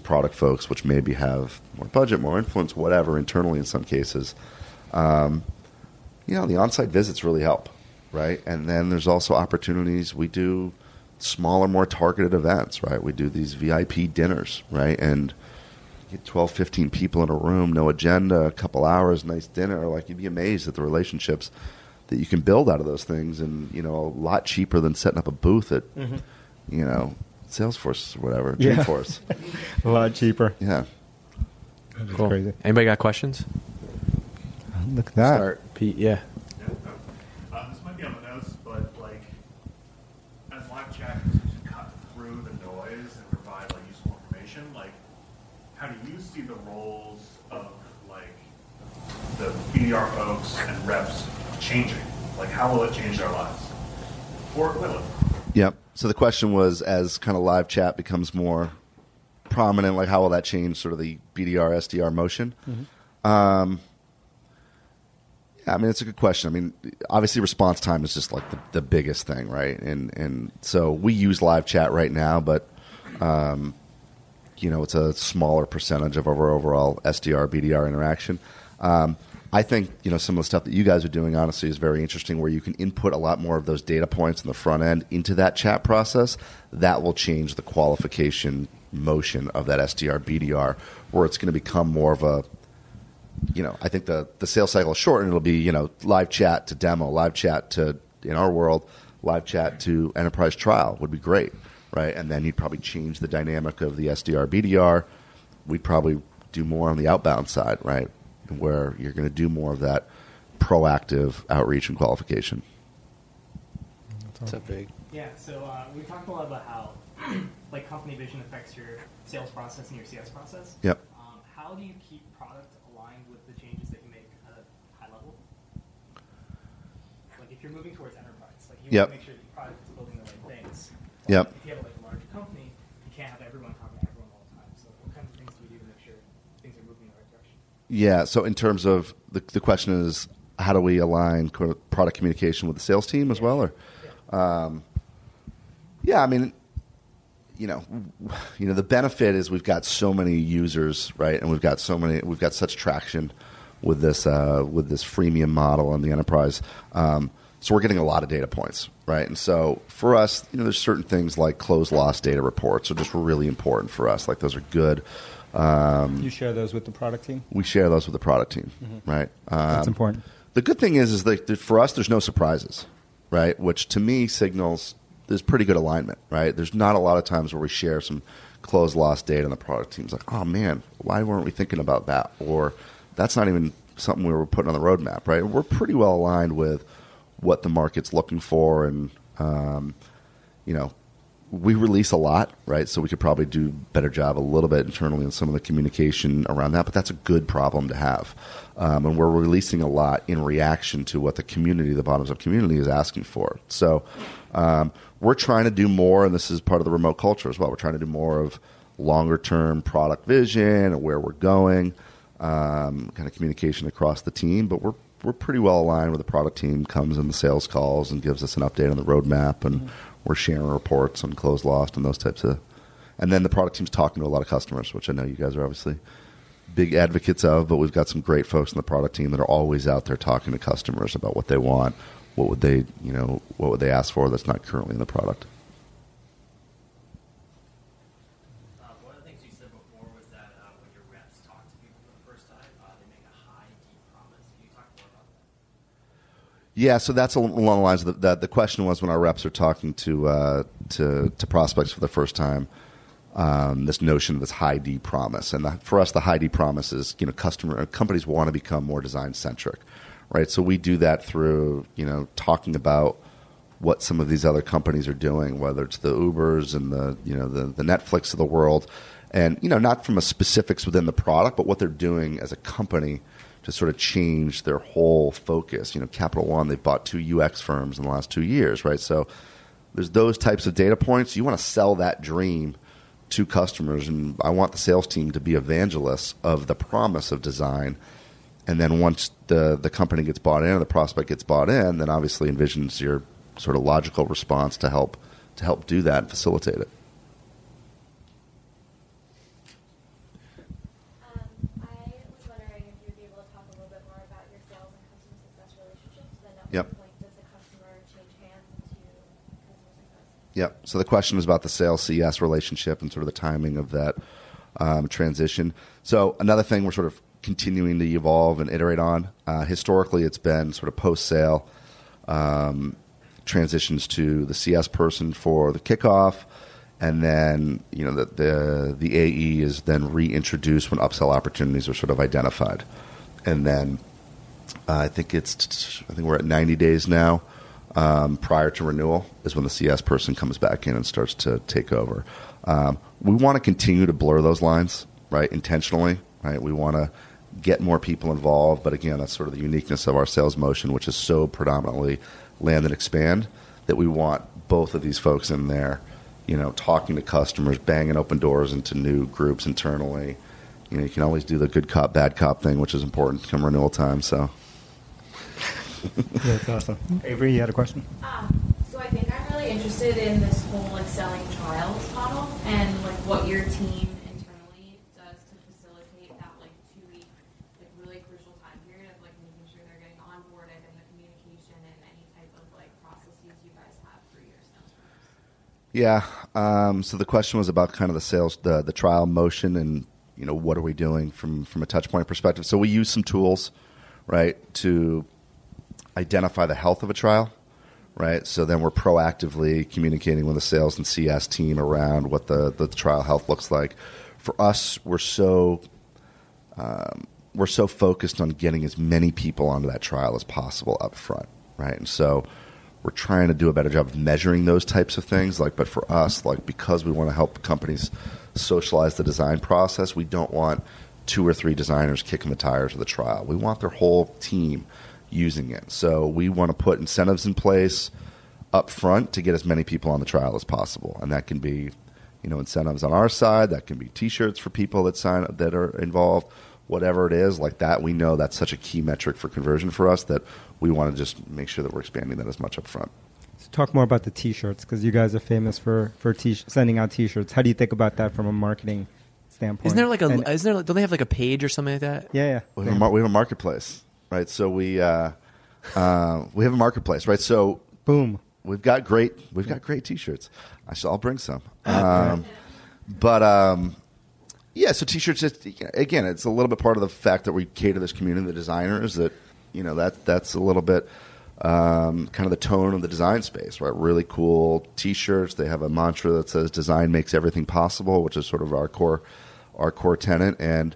product folks, which maybe have more budget, more influence, whatever, internally in some cases. You know, the on-site visits really help, right? And then there's also opportunities. We do smaller, more targeted events, right? We do these VIP dinners, right? And you get 12, 15 people in a room, no agenda, a couple hours, nice dinner. Like, you'd be amazed at the relationships that you can build out of those things, and, you know, a lot cheaper than setting up a booth at, you know, Salesforce or whatever, Dreamforce. A lot cheaper. Yeah. That's cool. Crazy. Anybody got questions? Look at that. Start. This might be on the nose, but, like, as live chat continues to cut through the noise and provide, like, useful information, like, how do you see the roles of, like, the BDR folks and reps changing? Like, how will it change their lives? Or will it? Yep. So the question was, as kind of live chat becomes more prominent, like, how will that change sort of the BDR, SDR motion? I mean, it's a good question. I mean, obviously response time is just, like, the biggest thing, right? And so we use live chat right now, but, you know, it's a smaller percentage of our overall SDR, BDR interaction. I think, you know, some of the stuff that you guys are doing, honestly, is very interesting, where you can input a lot more of those data points in the front end into that chat process. That will change the qualification motion of that SDR, BDR, where it's going to become more of a, you know, I think the sales cycle is short, and it'll be, you know, live chat to demo, live chat to, in our world, live chat to enterprise trial would be great, right? And then you'd probably change the dynamic of the SDR, BDR. We'd probably do more on the outbound side, right, where you're going to do more of that proactive outreach and qualification. What's up, Big? Yeah, so we talked a lot about how, like, company vision affects your sales process and your CS process. Yep. How do you keep product aligned with the changes that you make at a high level? Like, if you're moving towards enterprise, like, you want to make sure that your product is building the right things. Like, if you have, like, a larger company, you can't have everyone talking to everyone all the time. So what kinds of things do you do to make sure things are moving in the right direction? Yeah, so in terms of the question is, how do we align product communication with the sales team as well? Or, I mean, you know, the benefit is we've got so many users, right? And we've got such traction with this freemium model and the enterprise. So we're getting a lot of data points, right? And so for us, you know, there's certain things like closed loss data reports are just really important for us. Like, those are good. You share those with the product team? We share those with the product team, right? That's important. The good thing is that for us, there's no surprises, right? Which to me signals there's pretty good alignment, right? There's not a lot of times where we share some closed loss data and the product team's like, oh, man, why weren't we thinking about that? Or that's not even something we were putting on the roadmap, right? We're pretty well aligned with what the market's looking for. And, you know, we release a lot, right? So we could probably do a better job a little bit internally in some of the communication around that, but that's a good problem to have. And we're releasing a lot in reaction to what the community, the bottoms-up community, is asking for. So we're trying to do more, and this is part of the remote culture as well. We're trying to do more of longer-term product vision and where we're going, kind of communication across the team. But we're we're pretty well aligned where the product team comes in the sales calls and gives us an update on the roadmap, and we're sharing reports on close lost and those types of. And then the product team's talking to a lot of customers, which I know you guys are obviously big advocates of, but we've got some great folks in the product team that are always out there talking to customers about what they want, what would they, you know, what would they ask for that's not currently in the product. One of the things you said before was that when your reps talk to people for the first time, they make a high, deep promise. Can you talk more about that? Yeah, so that's along the lines of the question was when our reps are talking to prospects for the first time. This notion of this high D promise, and for us, the high D promise is companies want to become more design centric, right? So we do that through talking about what some of these other companies are doing, whether it's the Ubers and the Netflix of the world, and not from a specifics within the product, but what they're doing as a company to sort of change their whole focus. Capital One, they've bought 2 UX firms in the last 2 years, right? So there's those types of data points. You want to sell that dream to customers, and I want the sales team to be evangelists of the promise of design. And then once the company gets bought in or the prospect gets bought in, then obviously InVision's your sort of logical response to help do that and facilitate it. I was wondering if you'd be able to talk a little bit more about your sales and customer success relationships, and then Yep. So the question was about the sales CS relationship and sort of the timing of that transition. So another thing we're sort of continuing to evolve and iterate on. Historically, it's been sort of post-sale transitions to the CS person for the kickoff, and then the AE is then reintroduced when upsell opportunities are sort of identified. And then I think we're at 90 days now. Prior to renewal is when the CS person comes back in and starts to take over. We want to continue to blur those lines, right? Intentionally, right? We want to get more people involved, but again, that's sort of the uniqueness of our sales motion, which is so predominantly land and expand, that we want both of these folks in there, talking to customers, banging open doors into new groups internally. You can always do the good cop, bad cop thing, which is important come renewal time, so... Yeah, it's awesome. Avery, you had a question? So I think I'm really interested in this whole selling trials model, and what your team internally does to facilitate that 2-week really crucial time period of making sure they're getting onboarded, and the communication and any type of processes you guys have for your sales reps. Yeah. So the question was about kind of the sales, the trial motion, and what are we doing from a touch point perspective. So we use some tools, right, to identify the health of a trial, right? So then we're proactively communicating with the sales and CS team around what the trial health looks like. For us, we're so focused on getting as many people onto that trial as possible up front, right? And so we're trying to do a better job of measuring those types of things. But for us, because we want to help companies socialize the design process, we don't want 2 or 3 designers kicking the tires of the trial. We want their whole team using it. So we want to put incentives in place up front to get as many people on the trial as possible. And that can be, incentives on our side, that can be t-shirts for people that sign up that are involved, whatever it is like that. We know that's such a key metric for conversion for us that we want to just make sure that we're expanding that as much up front. So talk more about the t-shirts, because you guys are famous for sending out t-shirts. How do you think about that from a marketing standpoint? Isn't there don't they have a page or something like that? Yeah. We have a marketplace. Right, so we have a marketplace, right? So boom, we've got great t-shirts. I'll bring some, So t-shirts, again, it's a little bit part of the fact that we cater this community, the designers. That that's a little bit kind of the tone of the design space, right? Really cool t-shirts. They have a mantra that says "Design makes everything possible," which is sort of our core tenet, and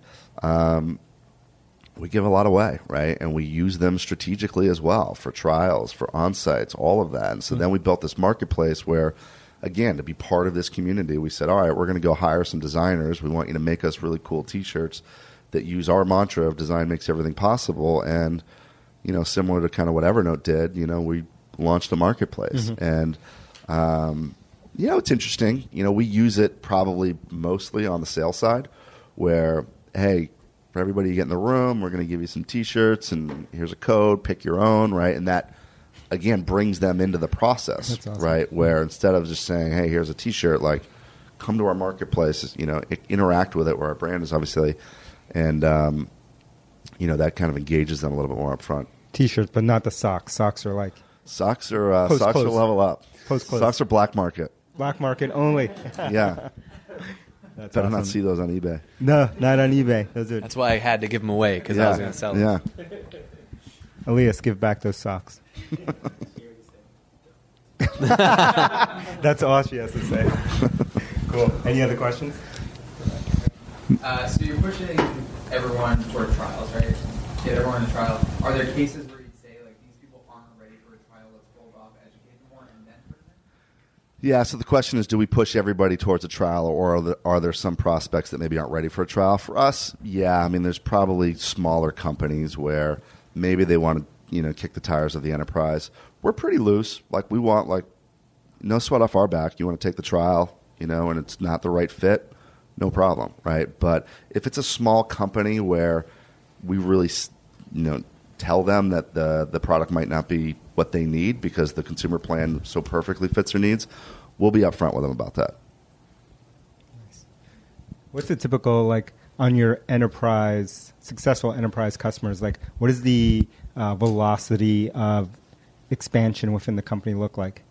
we give a lot away, right? And we use them strategically as well for trials, for on-sites, all of that. And so then we built this marketplace where, again, to be part of this community, we said, all right, we're going to go hire some designers. We want you to make us really cool t-shirts that use our mantra of design makes everything possible. And, similar to kind of what Evernote did, we launched the marketplace. Mm-hmm. And, it's interesting. We use it probably mostly on the sales side where, hey, for everybody to get in the room, we're going to give you some T-shirts, and here's a code, pick your own, right? And that, again, brings them into the process, that's awesome. Right? Where instead of just saying, hey, here's a T-shirt, like, come to our marketplace, you know, interact with it, where our brand is obviously, and, you know, that kind of engages them a little bit more up front. T-shirts, but not the socks. Socks are like... Socks are level up. Post-close. Socks are black market. Black market only. Yeah. That's better awesome. Not see those on eBay. No, not on eBay. Those are... That's why I had to give them away, because I was going to sell them. Yeah. Elias, give back those socks. That's all she has to say. Cool. Any other questions? So you're pushing everyone toward trials, right? Get everyone a trial. Are there cases where you'd say, like, these people aren't ready for a trial, let's hold off, educate them more, and then put them in? Yeah, so the question is, do we push everybody towards a trial, or are there some prospects that maybe aren't ready for a trial? For us, yeah. I mean, there's probably smaller companies where maybe they want to, you know, kick the tires of the enterprise. We're pretty loose. Like, we want, like, no sweat off our back. You want to take the trial, you know, and it's not the right fit, no problem, right? But if it's a small company where we really, you know, tell them that the product might not be what they need because the consumer plan so perfectly fits their needs, we'll be upfront with them about that. Nice. What's the typical, like, on your enterprise, successful enterprise customers, like, what is the velocity of expansion within the company look like?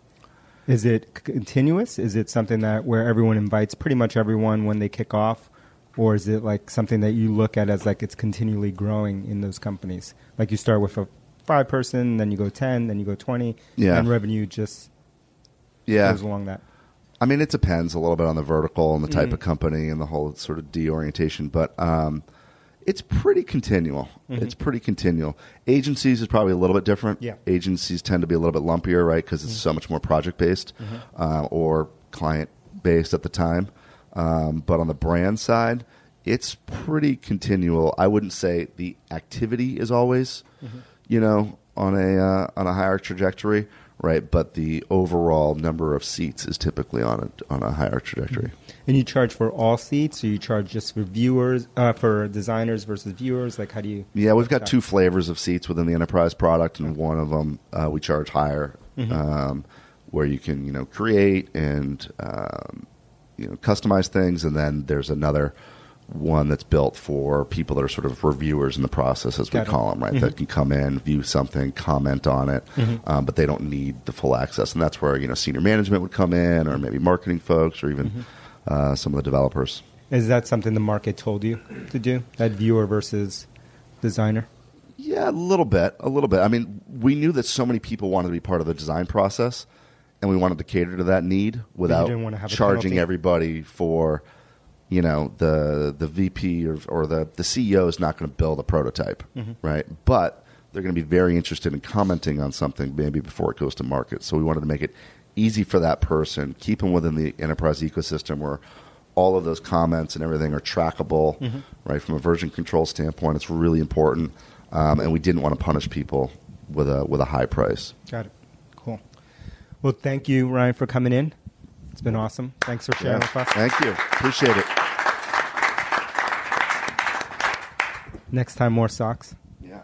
Is it continuous? Is it something that where everyone invites pretty much everyone when they kick off? Or is it like something that you look at as like it's continually growing in those companies? Like, you start with a 5-person, then you go 10, then you go 20, and revenue just goes along that. I mean, it depends a little bit on the vertical and the type of company and the whole sort of deorientation, but it's pretty continual. Mm-hmm. It's pretty continual. Agencies is probably a little bit different. Yeah. Agencies tend to be a little bit lumpier, right, because it's so much more project-based or client-based at the time. But on the brand side, it's pretty continual. I wouldn't say the activity is always, you know, on a higher trajectory, right? But the overall number of seats is typically on a higher trajectory. And you charge for all seats, or you charge just for viewers, for designers versus viewers? Like, how do you? Yeah, we've got 2 flavors of seats within the enterprise product, and one of them we charge higher, where you can, you know, create and you know, customize things, and then there's another one that's built for people that are sort of reviewers in the process, as we call them, right? That can come in, view something, comment on it, but they don't need the full access. And that's where, you know, senior management would come in, or maybe marketing folks, or even some of the developers. Is that something the market told you to do, that viewer versus designer? Yeah, a little bit. I mean, we knew that so many people wanted to be part of the design process, and we wanted to cater to that need without charging everybody for, you know, the VP or the CEO is not going to build a prototype, right? But they're going to be very interested in commenting on something maybe before it goes to market. So we wanted to make it easy for that person, keep them within the enterprise ecosystem where all of those comments and everything are trackable, right? From a version control standpoint, it's really important. And we didn't want to punish people with a high price. Got it. Cool. Well, thank you, Ryan, for coming in. It's been awesome. Thanks for sharing with us. Thank you. Appreciate it. Next time, more socks. Yeah.